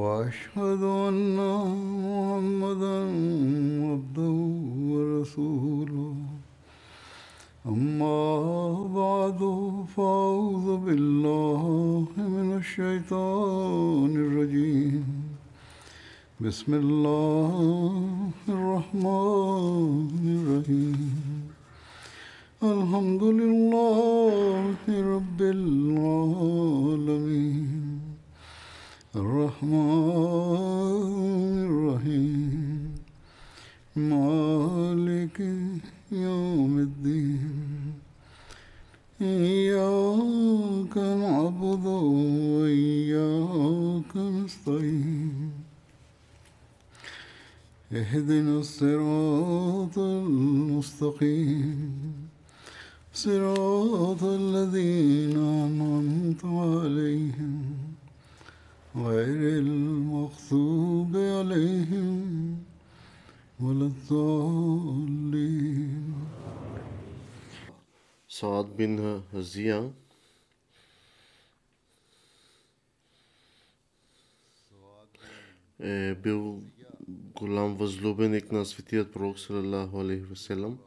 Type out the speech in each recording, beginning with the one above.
وأشهد أن محمدا عبده ورسوله أما بعد فأعوذ بالله من الشيطان الرجيم بسم الله الرحمن الرحيم الحمد لله رب العالمين الرحمن الرحيم مالك يوم الدين إياك نعبد وإياك نستعين اهدنا الصراط المستقيم صراط الذين أنعمت عليهم غير المغضوب عليهم ولا الضالين. سعد بن غازية был голям възлюбеник на светият пророк саллалаху алейхи ва саллям.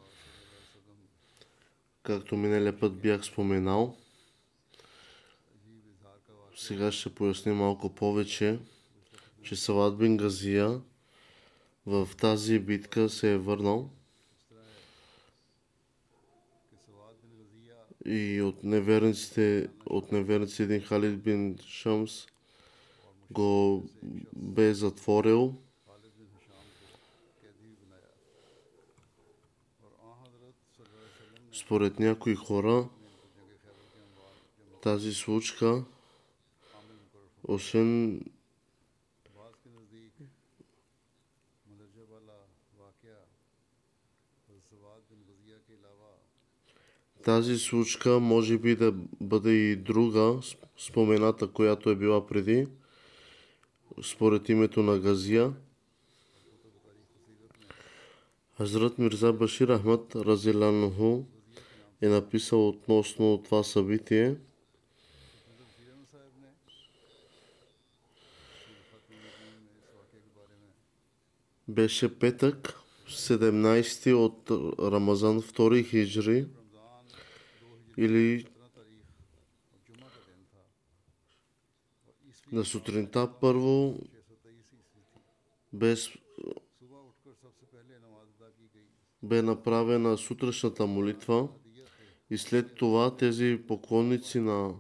Както миналия път бях споменал, сега ще поясня малко повече, че Саад бин Газия в тази битка се е върнал и от неверниците един Халид бин Шамс го бе затворил. Според някои хора, тази случка, освен тази случка, може би да бъде и друга спомената, която е била преди, според името на Газия. Хазрат Мирза Башир Ахмад разилянуху е написал относно това събитие. Беше петък, 17 от Рамазан, 2 хиджри, или на сутринта първо, бе направена сутрешната молитва. И след това тези поклонници на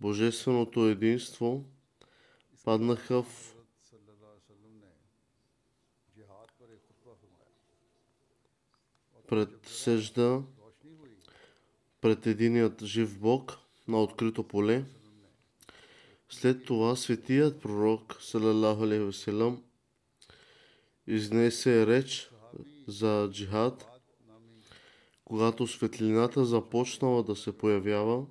Божественото единство паднаха в предсежда пред единият жив Бог на открито поле. След това светият пророк салалаху алейхи ва салям изнесе реч за джихад. Когато светлината започнала да се появява,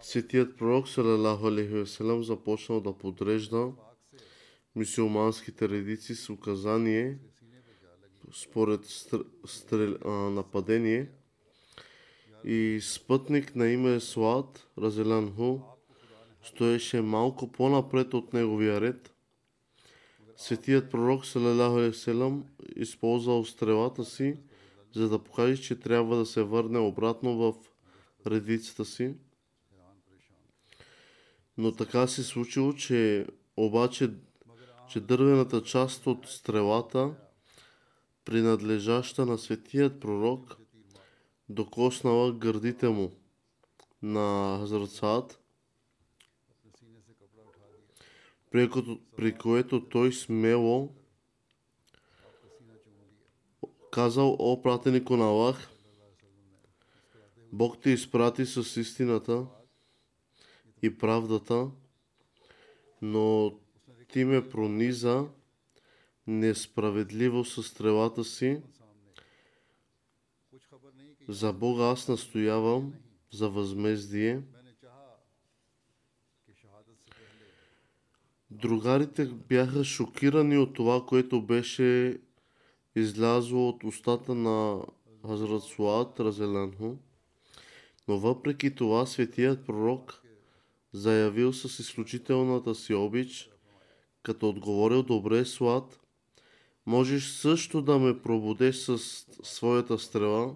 светият пророк салалаху алейхи ва салям започнал да подрежда мюсюлманските редици с указание според нападение, и спътник на име Суад разелянху стоеше малко по-напред от неговия ред. Светият пророк салалаху алейхи ва салям използвал стрелата си, за да покаже, че трябва да се върне обратно в редицата си. Но така се случило, че дървената част от стрелата, принадлежаща на светият пророк, докоснала гърдите му на Хазрат Саад, при което той смело казал: „О пратенико на Аллах, Бог те изпрати с истината и правдата, но ти ме прониза несправедливо със стрелата си. За Бога аз настоявам за възмездие.“ Другарите бяха шокирани от това, което беше излязло от устата на Хазрат Суад разелянху, но въпреки това светият пророк заявил с изключителната си обич, Като отговорил, добре, Суад, можеш също да ме пробудеш с своята стрела.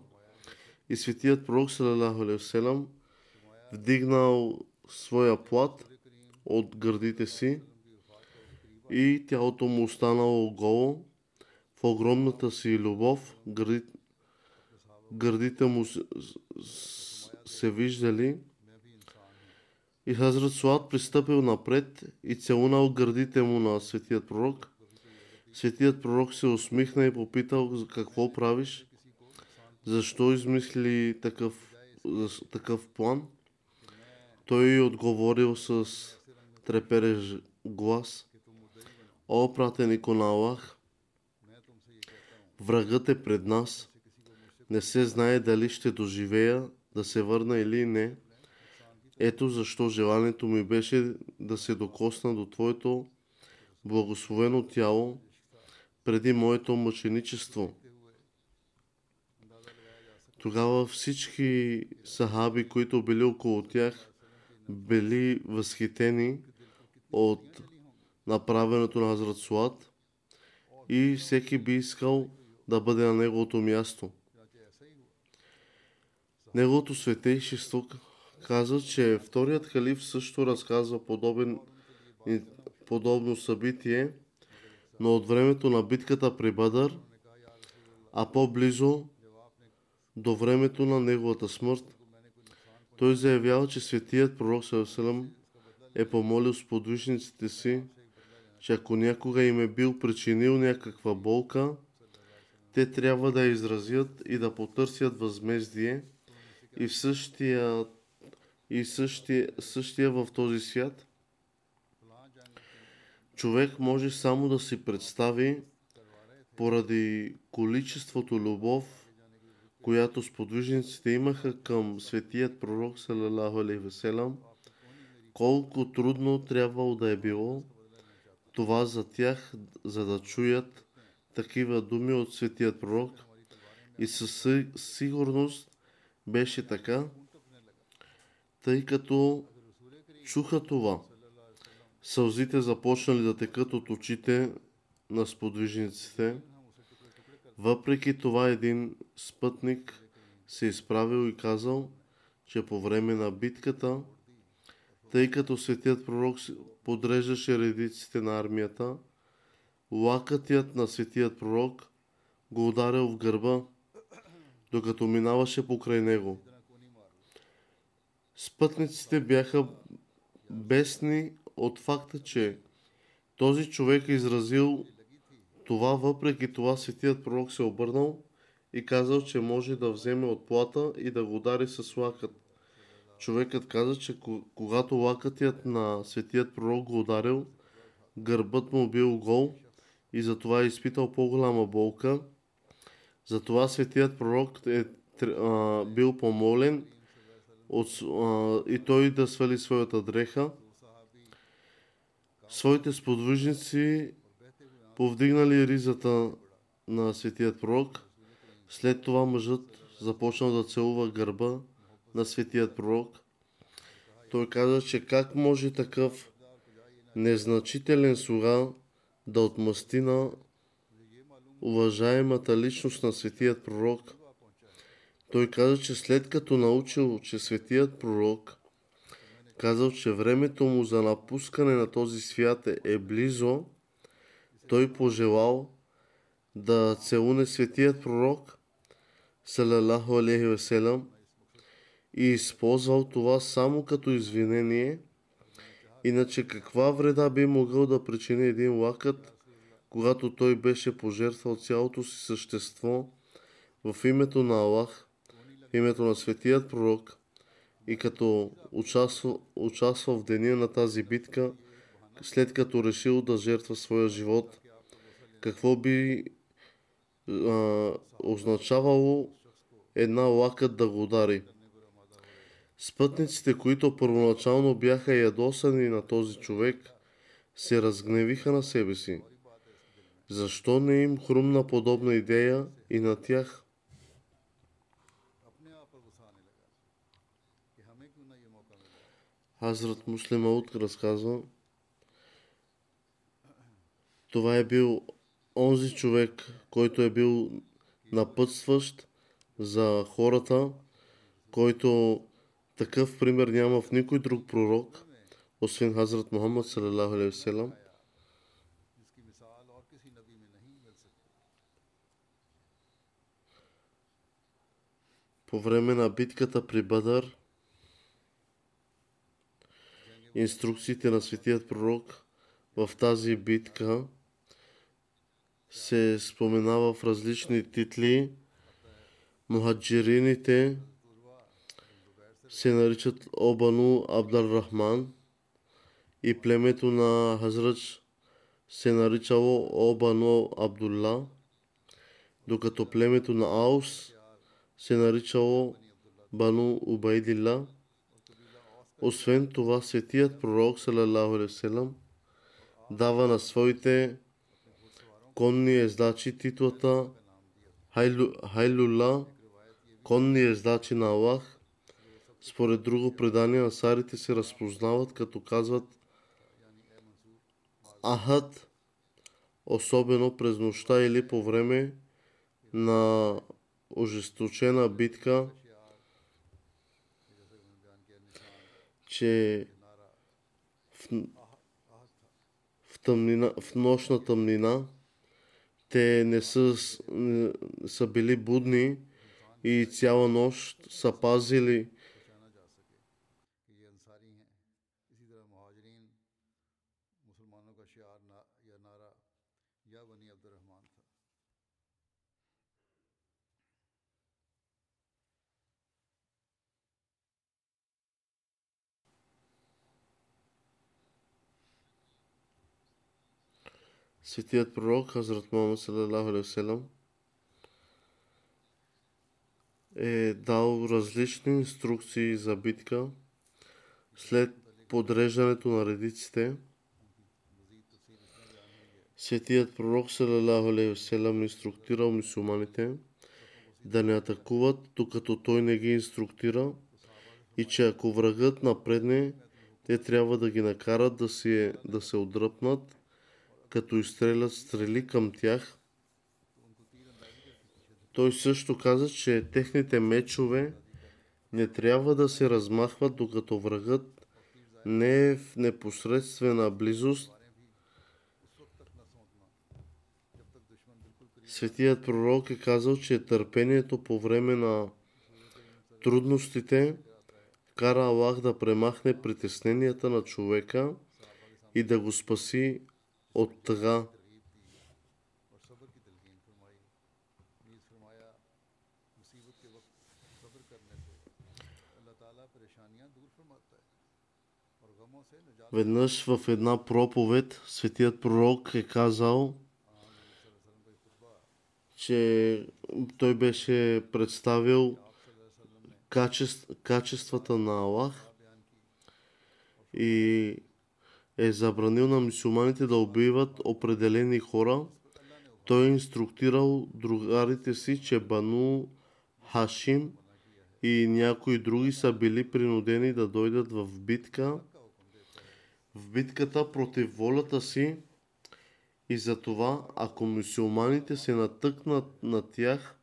И светият пророк салалаху алейхи ва салям вдигнал своя плат от гърдите си и тялото му останало голо. В огромната си любов гърдите му се виждали. И Хазрат Суад пристъпил напред и целунал гърдите му на светият пророк. Светият пророк се усмихна и попитал, какво правиш? Защо измисли такъв план? Той отговорил с трепереж глас. О, пратенико на Аллах, врагът е пред нас. Не се знае дали ще доживея да се върна или не. Ето защо желанието ми беше да се докосна до Твоето благословено тяло преди моето мъченичество. Тогава всички сахаби, които били около тях, били възхитени от направенето на Хазрат Суад и всеки би искал да бъде на неговото място. Неговото светейшество каза, че вторият халиф също разказва подобно събитие, но от времето на битката при Бадър, а по-близо до времето на неговата смърт. Той заявява, че светият пророк ﷺ е помолил сподвижниците си, че ако някога им е бил причинил някаква болка, те трябва да изразят и да потърсят възмездие и същия в този свят. Човек може само да си представи поради количеството любов, която сподвижниците имаха към светият пророк салалаху алейхи ва салям, колко трудно трябвало да е било това за тях, за да чуят такива думи от светият пророк. И със сигурност беше така, тъй като чуха това. Сълзите започнали да текат от очите на сподвижниците. Въпреки това един спътник се изправил и казал, че по време на битката, тъй като светият пророк подреждаше редиците на армията, лакътят на светият пророк го ударил в гърба, докато минаваше покрай него. Спътниците бяха бесни от факта, че този човек е изразил това. Въпреки това светият пророк се обърнал и казал, че може да вземе от плата и да го удари с лакът. Човекът каза, че когато лакътят на светият пророк го ударил, гърбът му бил гол и затова е изпитал по-голяма болка. Затова светият пророк е бил помолен и той да свали своята дреха. Своите сподвижници повдигнали ризата на светият пророк. След това мъжът започнал да целува гърба на светият пророк. Той каза, че как може такъв незначителен слуга да отмъсти на уважаемата личност на светият пророк. Той каза, че след като научил, че светият пророк казал, че времето му за напускане на този свят е близо, той пожелал да целуне светият пророк салалаху алейхи ва салям и използвал това само като извинение. Иначе каква вреда би могъл да причини един лакът, когато той беше пожертвал цялото си същество в името на Аллах, в името на светият пророк, и като участвал в деня на тази битка, след като решил да жертва своя живот? Какво би означавало една лакът да го удари? Спътниците, които първоначално бяха ядосани на този човек, се разгневиха на себе си. Защо не им хрумна подобна идея и на тях? Хазрат Муслим Ауд разказва, Това е бил онзи човек, който е бил напътстващ за хората, който такъв пример няма в никой друг пророк, освен Хазрат Мухаммад салалаху алейхи ва салям. По време на битката при Бадър, инструкциите на светият пророк в тази битка се споменава в различни титли. Мухаджирините се наричат Обану Абдалрахман и племето на Хазрач се наричало Обану Абдулла, докато племето на Аус се наричало Бану Убайдилла. Освен това, светият пророк салалаху алейхи ва салям дава на своите конни ездачи титлата Хайлулла, конни ездачи на Аллах. Според друго предание, ансарите се разпознават като казват Ахад, особено през нощта или по време на ожесточена битка, че в нощна тъмнина те не са били будни и цяла нощ са пазили Светият пророк Хазрат Мухаммад салалаху алейхи ва салям е дал различни инструкции за битка. След подреждането на редиците, светият пророк салалаху алейхи ва салям инструктирал мюсюлманите да не атакуват, докато той не ги инструктира, и че ако врагът напредне, те трябва да ги накарат да се отдръпнат, като изстрелят стрели към тях. Той също каза, че техните мечове не трябва да се размахват, докато врагът не е в непосредствена близост. Светият пророк е казал, че търпението по време на трудностите кара Аллах да премахне притесненията на човека и да го спаси от тъга. Веднъж в една проповед светият пророк е казал, че той беше представил качествата на Аллах и е забранил на мюсюлманите да убиват определени хора. Той е инструктирал другарите си, че Бану Хашим и някои други са били принудени да дойдат в битка. В битката против волята си, и затова, ако мюсюлманите се натъкнат на тях,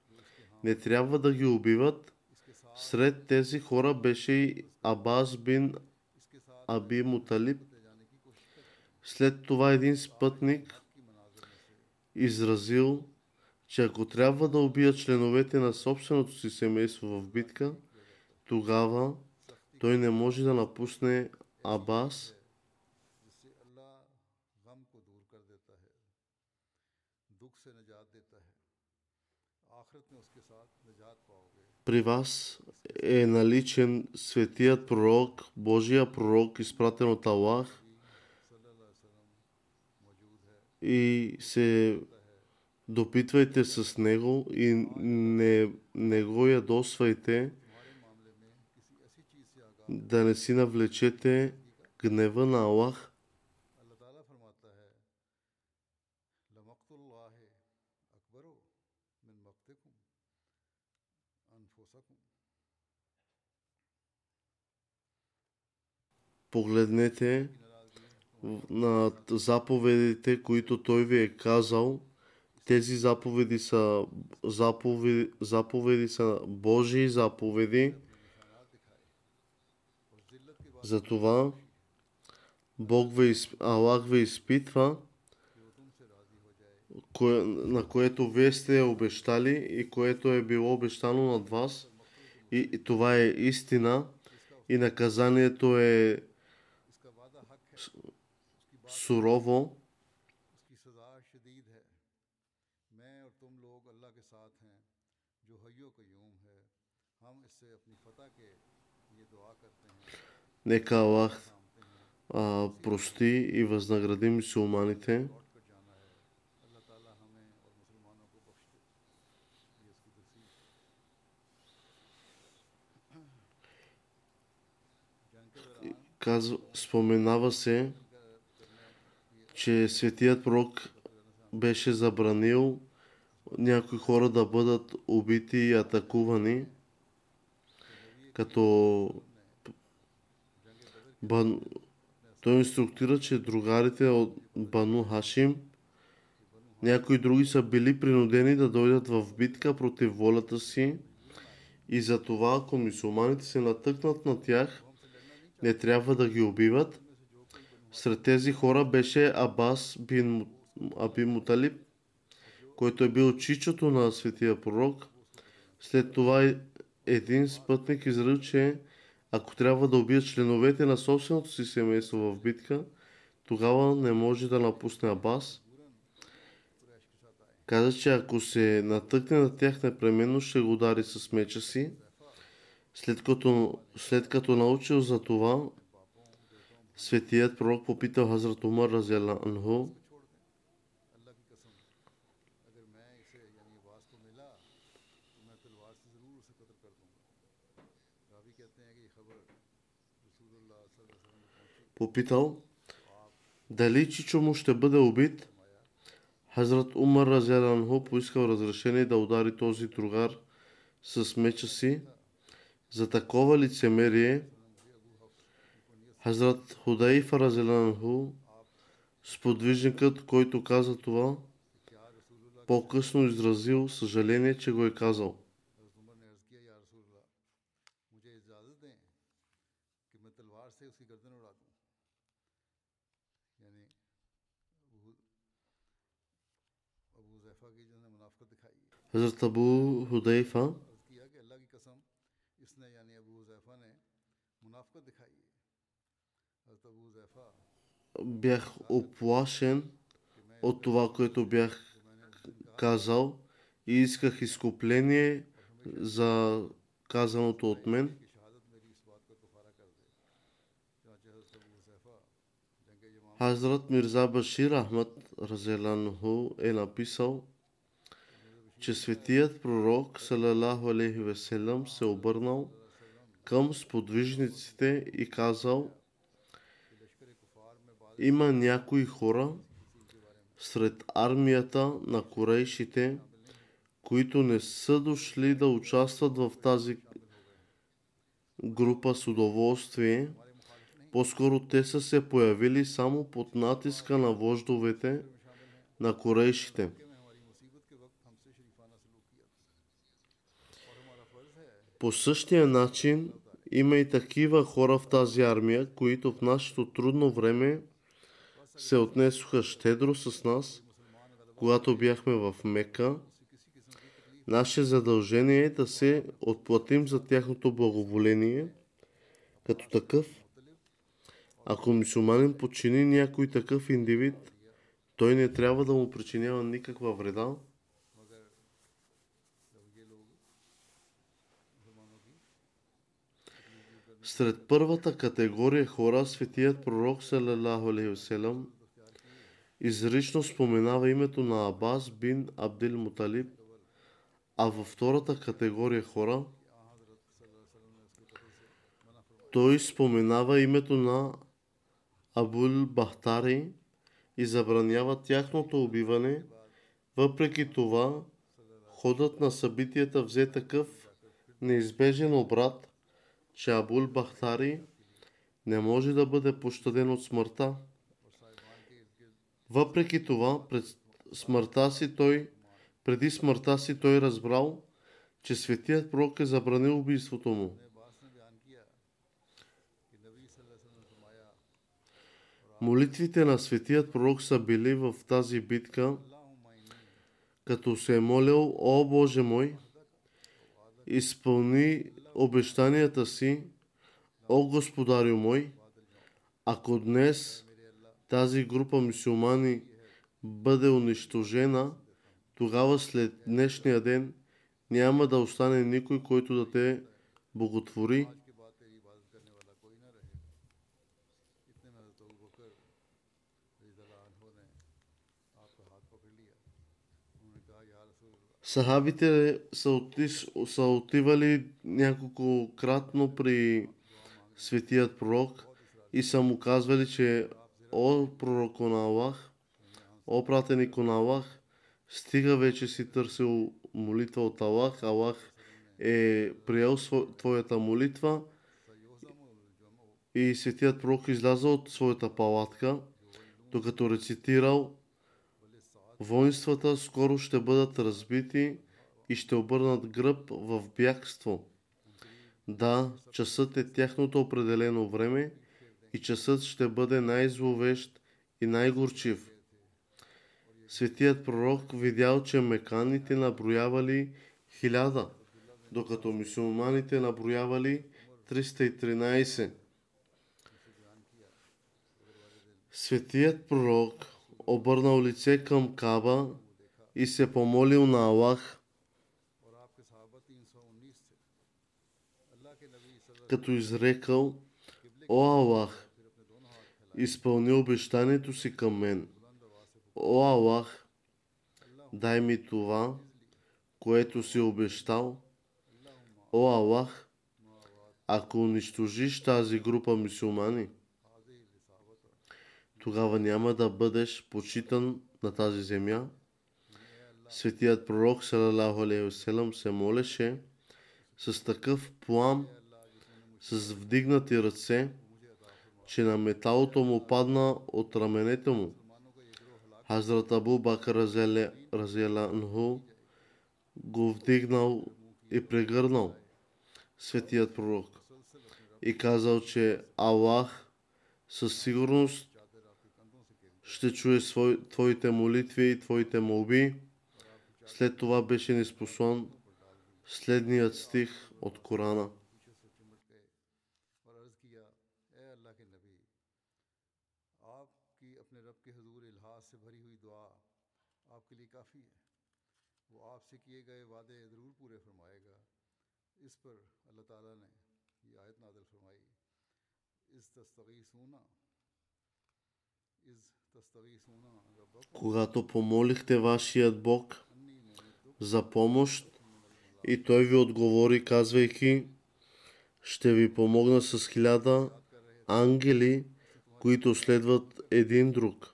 не трябва да ги убиват. Сред тези хора беше и Абас бин Аби Муталиб. След това един спътник изразил, че ако трябва да убият членовете на собственото си семейство в битка, тогава той не може да напусне Абас. При вас е наличен светият пророк, Божия пророк, изпратен от Аллах, и се допитвайте с него и не го ядосвайте, да не си навлечете гнева на Аллах. Погледнете на заповедите, които той ви е казал. Тези заповеди са, заповеди са Божии заповеди. Затова Бог ви, Аллах ви изпитва, на което вие сте обещали и което е било обещано над вас. И това е истина. И наказанието е сурово. Нека Аллах прости и възнагради мюсюлманите. Споменава се, че светият пророк беше забранил някои хора да бъдат убити и атакувани, като той инструктира, че другарите от Бану Хашим, някои други са били принудени да дойдат в битка против волята си, и затова ако мюсюлманите се натъкнат на тях, не трябва да ги убиват. Сред тези хора беше Абас бин Аби Муталиб, който е бил чичото на светия пророк. След това един спътник изрече, че ако трябва да убият членовете на собственото си семейство в битка, тогава не може да напусне Абас. Каза, че ако се натъкне на тях, непременно ще го удари с меча си. След като научил за това, светият пророк попитал Хазрат Умар разиалла анху, попитал дали чичо му ще бъде убит. Хазрат Умар разиалла анху поискал разрешение да удари този другар с меча си. За такова лицемерие Хазрат Худайфа разелянху, сподвижникът, който каза това, по-късно изразил съжаление, че го е казал. Хазрат Абу худайфа бях оплашен от това, което бях казал, и исках изкупление за казаното от мен. Хазрат Мирза Башир Ахмад разелянху е написал, че светият пророк салалаху алейхи веселям се обърнал към сподвижниците и казал: има някои хора сред армията на корейшите, които не са дошли да участват в тази група с удоволствие. По-скоро те са се появили само под натиска на вождовете на корейшите. По същия начин има и такива хора в тази армия, които в нашето трудно време се отнесоха щедро с нас, когато бяхме в Мека. Наше задължение е да се отплатим за тяхното благоволение. Като такъв, ако мюсюлманин почини някой такъв индивид, той не трябва да му причинява никаква вреда. Сред първата категория хора, светият пророк салалаху алейхи веселям изрично споменава името на Абас бин Абдил Муталиб, а във втората категория хора той споменава името на Абул Бахтари и забранява тяхното убиване. Въпреки това, ходът на събитията взе такъв неизбежен обрат, че Абул Бахтари не може да бъде пощаден от смъртта. Въпреки това, преди смъртта си той разбрал, че светият пророк е забранил убийството му. Молитвите на светият пророк са били в тази битка, като се е молил: О Боже мой, изпълни обещанията си, о Господарю мой, ако днес тази група мюсюлмани бъде унищожена, тогава след днешния ден няма да остане никой, който да те боготвори. Сахабите са отивали няколкократно при светият пророк и са му казвали, че о пророко на Аллах, о пратенико на Аллах, стига вече си търсил молитва от Аллах, Аллах е приел твоята молитва. И светият пророк изляза от своята палатка, докато рецитирал: воинствата скоро ще бъдат разбити и ще обърнат гръб в бягство. Да, часът е тяхното определено време и часът ще бъде най-зловещ и най-горчив. Светият пророк видял, че меканите наброявали 1000, докато мюсюлманите наброявали 313. Светият пророк обърнал лице към Каба и се помолил на Аллах, като изрекал: О Аллах, изпълни обещанието си към мен. О Аллах, дай ми това, което си обещал. О Аллах, ако унищожиш тази група мюсюлмани, тогава няма да бъдеш почитан на тази земя. Светият пророк салалаху алейхи ва салям се молеше с такъв плам, с вдигнати ръце, че на металото му падна от раменете му. Хазрат Абу Бакр разияллаху го вдигнал и прегърнал светият пророк и казал, че Аллах със сигурност ще чуе твоите молитви и твоите молби. След това беше ниспослан следният стих от Корана. Когато помолихте вашият Бог за помощ и Той ви отговори, казвайки: ще ви помогна с 1000 ангели, които следват един друг.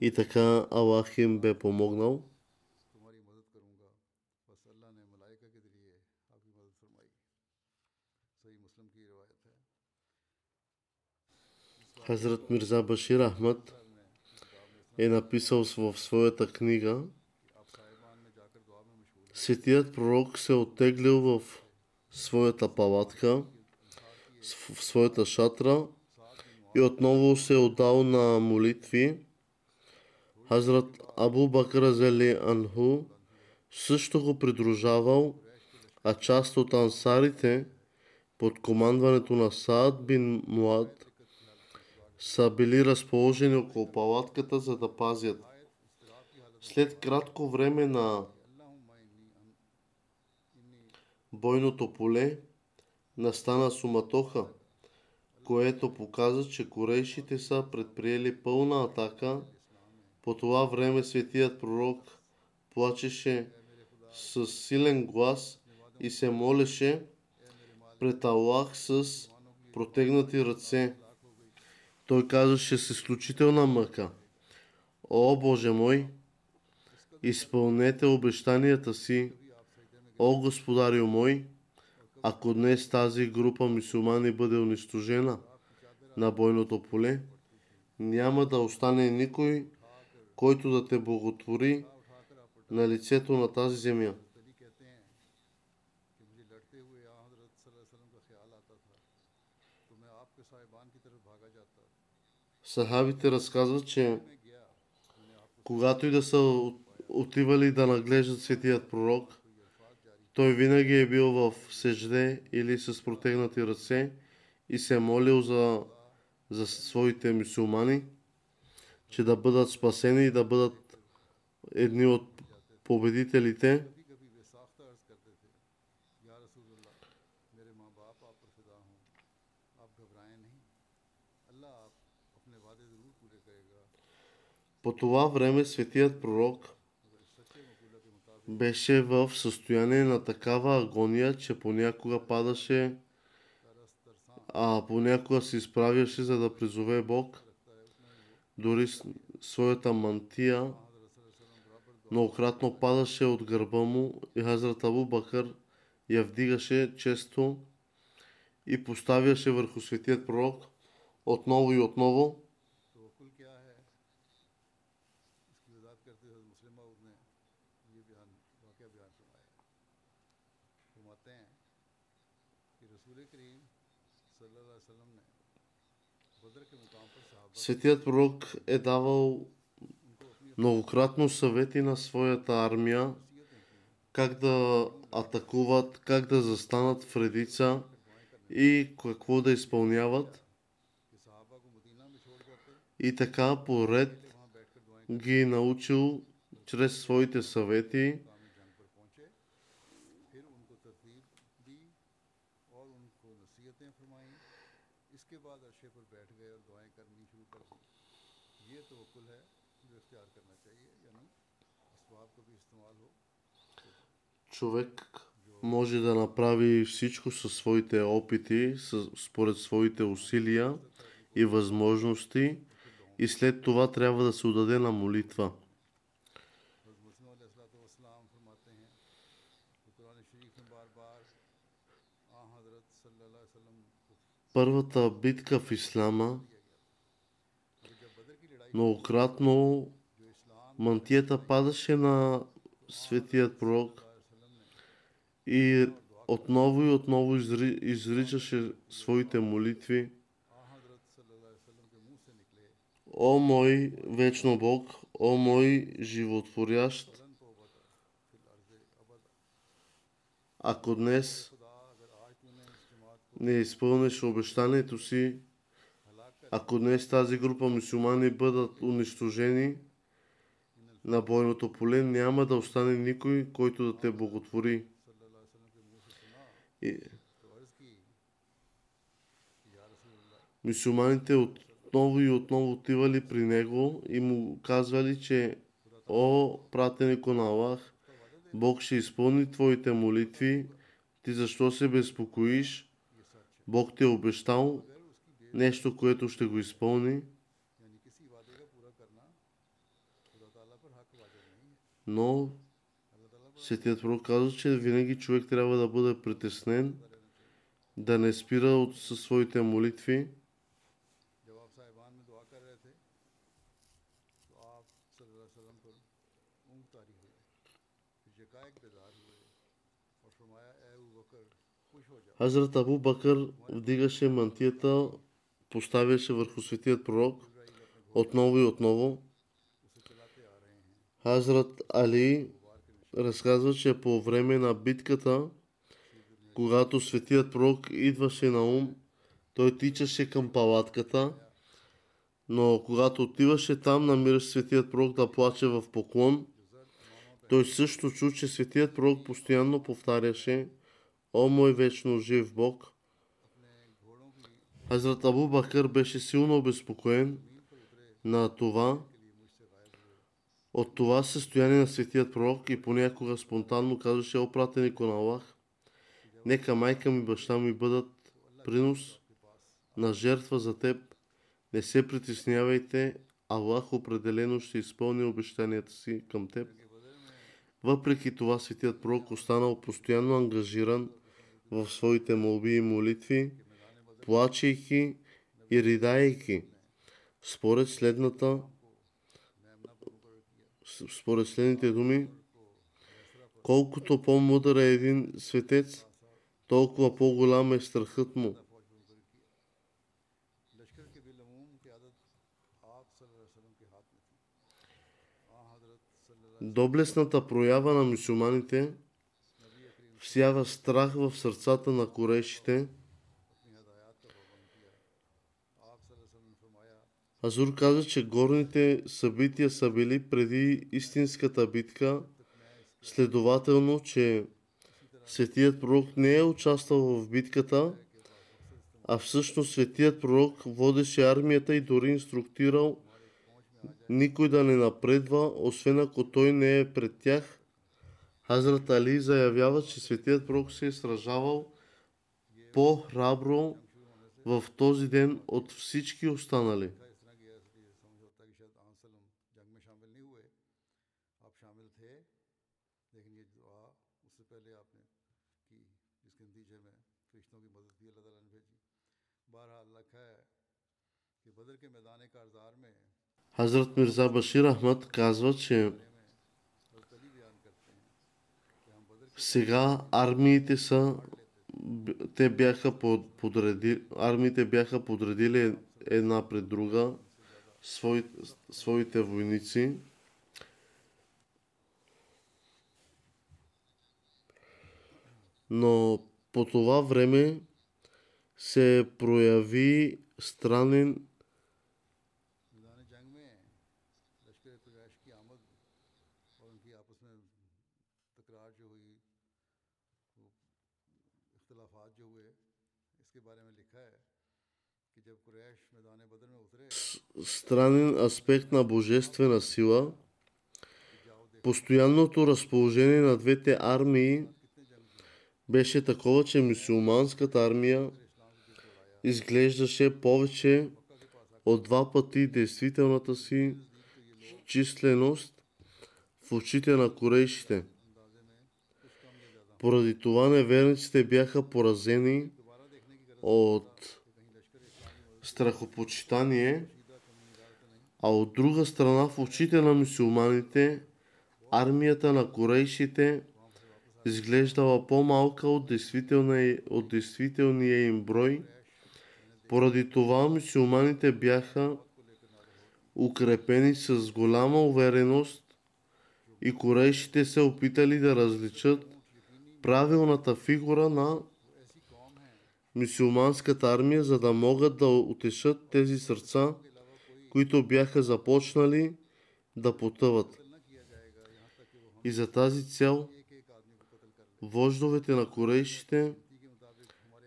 И така Аллах им бе помогнал. Хазрат Мирза Башир Ахмад е написал в своята книга: светият пророк се оттеглил в своята палатка, в своята шатра и отново се отдал на молитви. Хазрат Абу Бакр Азали Анху също го придружавал, а част от ансарите под командването на Саад бин Муад са били разположени около палатката, за да пазят. След кратко време на бойното поле настана суматоха, което показва, че корейшите са предприели пълна атака. По това време светият пророк плачеше с силен глас и се молеше пред Аллах с протегнати ръце. Той казваше с изключителна мъка: О Боже мой, изпълнете обещанията си, о Господарю мой, ако днес тази група мюсюлмани бъде унищожена на бойното поле, няма да остане никой, който да те благотвори на лицето на тази земя. Сахабите разказват, че когато и да са отивали да наглеждат светият пророк, той винаги е бил в сежде или с протегнати ръце и се е молил за своите мюсюлмани, че да бъдат спасени и да бъдат едни от победителите. По това време светият пророк беше в състояние на такава агония, че понякога падаше, а понякога се изправяше, за да призове Бог. Дори своята мантия многократно падаше от гърба му и Хазрат Абу Бакр я вдигаше често и поставяше върху светият пророк отново и отново. Светият пророк е давал многократно съвети на своята армия как да атакуват, как да застанат в редица и какво да изпълняват. И така поред ги научил чрез своите съвети. Човек може да направи всичко със своите опити, според своите усилия и възможности, и след това трябва да се отдаде на молитва. Първата битка в Ислама, многократно мантията падаше на светият пророк и отново и отново изричаше своите молитви. О мой вечно Бог, о мой животворящ, ако днес не изпълниш обещанието си, ако днес тази група мюсюлмани бъдат унищожени на бойното поле, няма да остане никой, който да те благотвори. Мюсюлманите отново и отново отивали при него и му казвали, че о, пратенико на Аллах, Бог ще изпълни твоите молитви, ти защо се безпокоиш? Бог ти е обещал нещо, което ще го изпълни. Но светият пророк казва, че винаги човек трябва да бъде притеснен, да не спира със своите молитви. Хазрат Абу Бакър вдигаше мантията, поставяше върху светият пророк отново и отново. Хазрат Али разказва, че по време на битката, когато светият пророк идваше на ум, той тичаше към палатката, но когато отиваше там, намираше светият пророк да плаче в поклон. Той също чу, че светият пророк постоянно повтаряше о, мой вечно жив Бог. Хазрат Абу Бакър беше силно обезпокоен на това, от това състояние на светият пророк и понякога спонтанно казваше о, пратенико на Аллах, нека майка ми, баща ми бъдат принос на жертва за теб. Не се притеснявайте, Аллах определено ще изпълни обещанията си към теб. Въпреки това светият пророк останал постоянно ангажиран в своите молби и молитви, плачейки и ридайки. според следните думи: колкото по-мудър е един светец, толкова по-голям е страхът му. Доблестната проява на мюсюлманите всява страх в сърцата на курейшите. Хазур каза, че горните събития са били преди истинската битка, следователно, че светият пророк не е участвал в битката, а всъщност светият пророк водеше армията и дори инструктирал никой да не напредва, освен ако той не е пред тях. Хазрат Али заявява, че светият пророк се е сражавал по-храбро в този ден от всички останали. Хазрат Мирза Башир Ахмад казва, че сега армиите бяха подредили една пред друга своите войници. Но по това време се прояви странен аспект на божествена сила. Постоянното разположение на двете армии беше такова, че мюсюлманската армия изглеждаше повече от два пъти действителната си численост в очите на курейшите. Поради това неверниците бяха поразени от страхопочитание, а от друга страна в очите на мюсюлманите армията на курейшите изглеждала по-малка от действителния им брой. Поради това мюсюлманите бяха укрепени с голяма увереност и курейшите се опитали да различат правилната фигура на мюсюлманската армия, за да могат да утешат тези сърца, които бяха започнали да потъват. И за тази цел вождовете на курейшите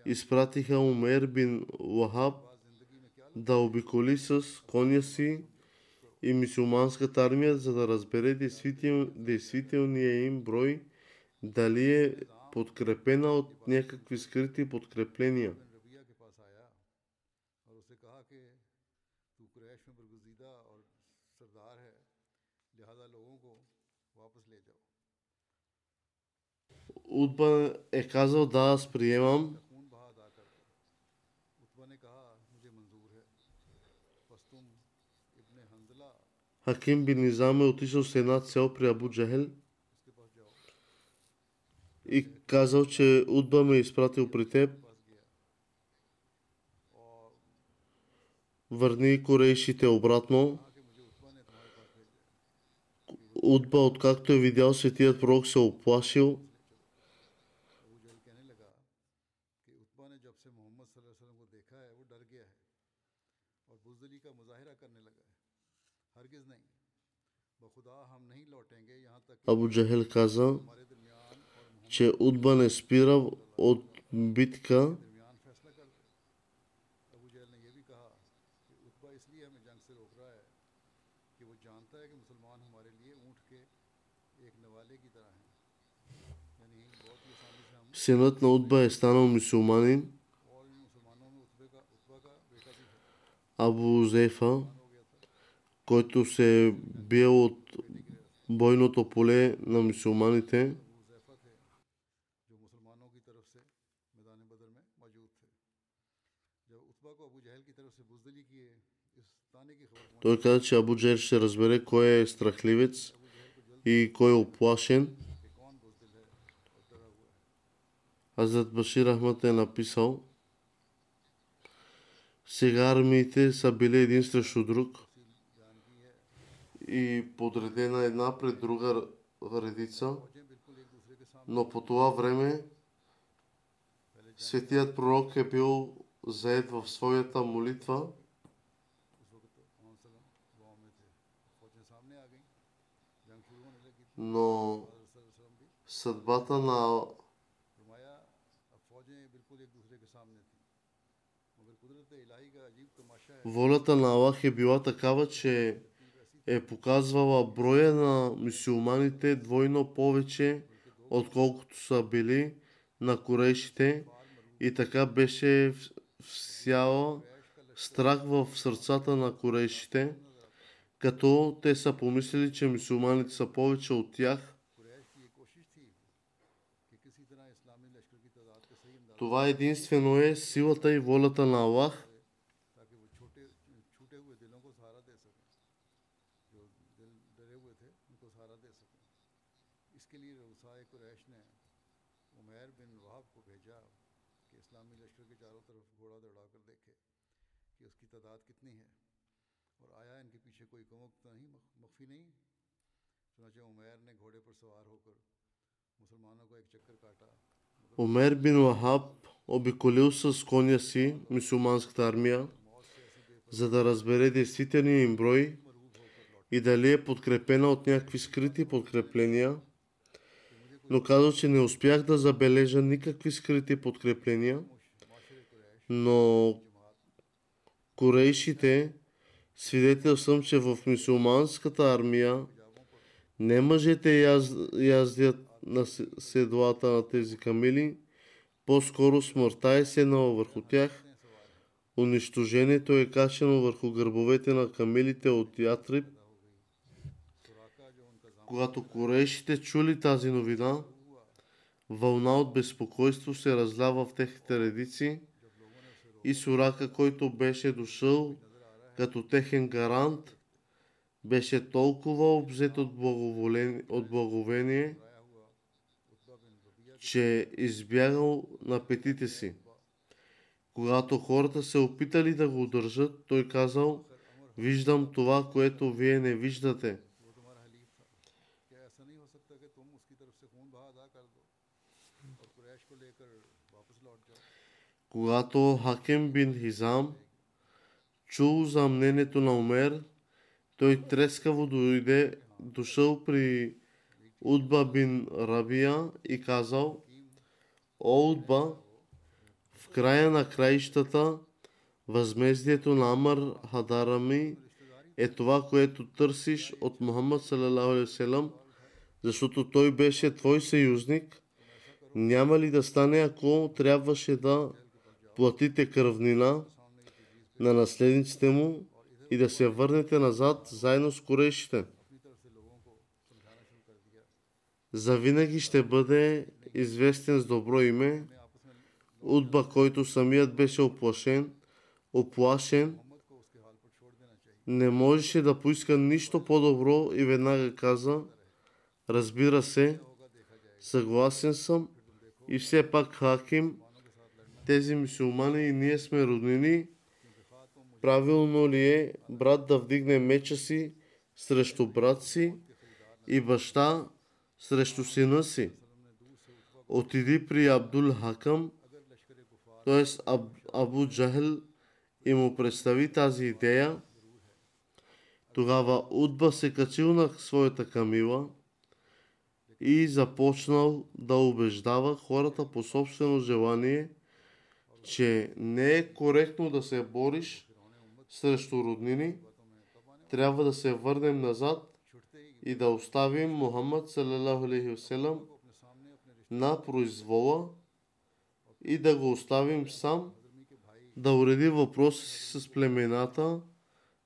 изпратиха Умер бин Лахаб да обиколи с коня си и мюсюлманската армия, за да разбере действителния им брой, дали е подкрепена от някакви скрити подкрепления. Утба е казал: да, аз приемам. Хакем бин Хизам е отишъл с една цел при Абу Джахл и казал, че Утба ме е изпратил при теб. Върни корейшите обратно. Утба, откакто е видял светият пророк, се оплашил. Абу Джахл каза, че Утба не спира от битка. Синът на Утба е станал мюсюлманин. Абу Джахл, който се е бил от бойното поле на мюсюлманите. Той каза, че Абу Джахл ще разбере кой е страхливец и кой е оплашен. Хазрат Башир Ахмад е написал: сега армиите са били един срещу друг и подредена една пред друга редица, но по това време светият пророк е бил заед в своята молитва. Но съдбата на волята на Аллах е била такава, че е показвала броя на мюсюлманите двойно повече, отколкото са били на корейшите, и така беше всяла страх в сърцата на корейшите, като те са помислили, че мюсюлманите са повече от тях. Това единствено е силата и волята на Аллах. Умер бин Вахаб обиколил с коня си мюсюлманската армия, за да разбере действителния им брой и дали е подкрепена от някакви скрити подкрепления, но казал, че не успях да забележа никакви скрити подкрепления, но корейшите, свидетел съм, че в мюсюлманската армия не мъжете яздят на седлата на тези камели, по-скоро смъртта е седнала върху тях. Унищожението е качено върху гърбовете на камелите от Ятриб. Когато корейшите чули тази новина, вълна от безпокойство се разля в техните редици и Сурака, който беше дошъл като техен гарант, беше толкова обзет от благоволение, че избягал на петите си. Когато хората се опитали да го удържат, той казал: виждам това, което вие не виждате. Когато Хакем бин Хизам чул за мнението на Умер, той трескаво дошъл при Утба бин Рабия и казал: о, Утба, в края на краищата възмездието на Амар Хадарами е това, което търсиш от Мухаммад салалаху алейхи ва салям, защото той беше твой съюзник. Няма ли да стане, ако трябваше да платите кръвнина на наследниците му и да се върнете назад заедно с корейшите? Завинаги ще бъде известен с добро име. Утба, който самият беше оплашен, не можеше да поиска нищо по-добро и веднага каза: разбира се, съгласен съм, и все пак Хаким, тези мюсюлмани и ние сме роднини, правилно ли е брат да вдигне меча си срещу брат си и баща срещу сина си? Отиди при Абдул Хакам, т.е. Абу Джахл, и му представи тази идея. Тогава Утба се качил на своята камила и започнал да убеждава хората по собствено желание, че не е коректно да се бориш срещу роднини. Трябва да се върнем назад и да оставим Мухаммад салалаху алейхи ва салям на произвола и да го оставим сам да уреди въпроса си с племената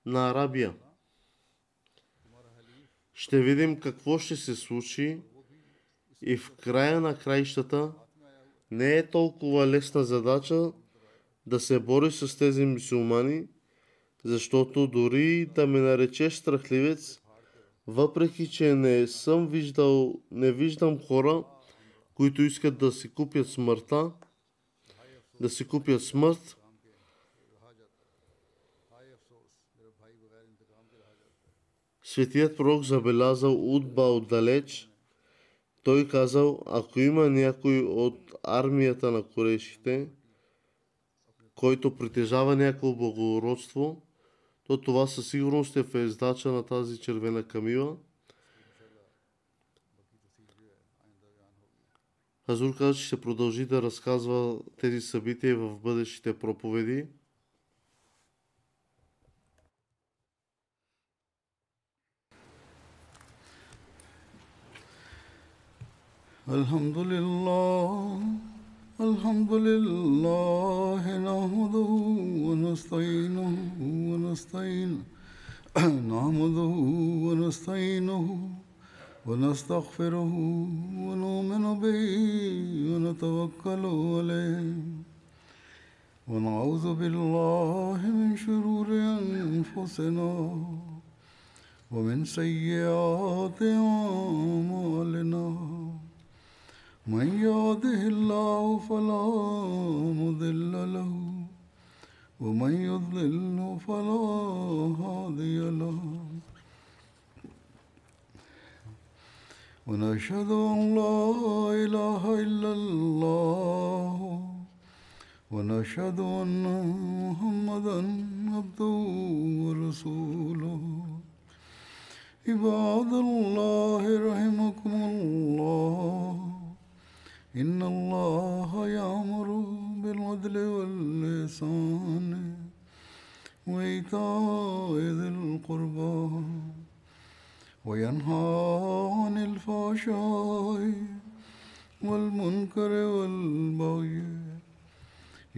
на Арабия. Ще видим какво ще се случи, и в края на краищата не е толкова лесна задача да се бори с тези мюсюлмани, Защото дори да ме наречеш страхливец, въпреки че не съм виждал, не виждам хора, които искат да си купят смъртта, да си купят смърт. Светият пророк забелязал Утба отдалеч. Той казал, ако има някой от армията на Курешите, който притежава някакво благородство, то това със сигурност е фездача на тази червена камила. Хазур каза, че ще продължи да разказва тези събития в бъдещите проповеди. Alhamdulillah, nahmaduhu wa nasta'inuhu wa nasta'inuhu wa nastaghfiruhu wa nu'minu bihi wa natawakkalu alayhi wa na'udhu billahi min shururi anfusina wa min sayyi'ati a'malina. من يهده الله فلا مضل له ومن يضلل فلا هادي له ونشهد أن لا إله إلا الله ونشهد أن محمدا عبده ورسوله. عباد الله رحمكم الله إن الله يأمر بالعدل والإحسان وإيتاء ذي القربى وينهى عن الفحشاء والمنكر والبغي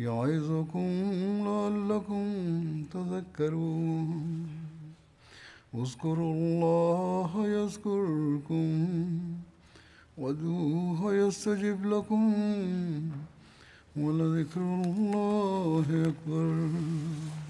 يعظكم لعلكم تذكرون. اذكروا الله يذكركم وادعوه يستجب لكم ولذكر الله أكبر.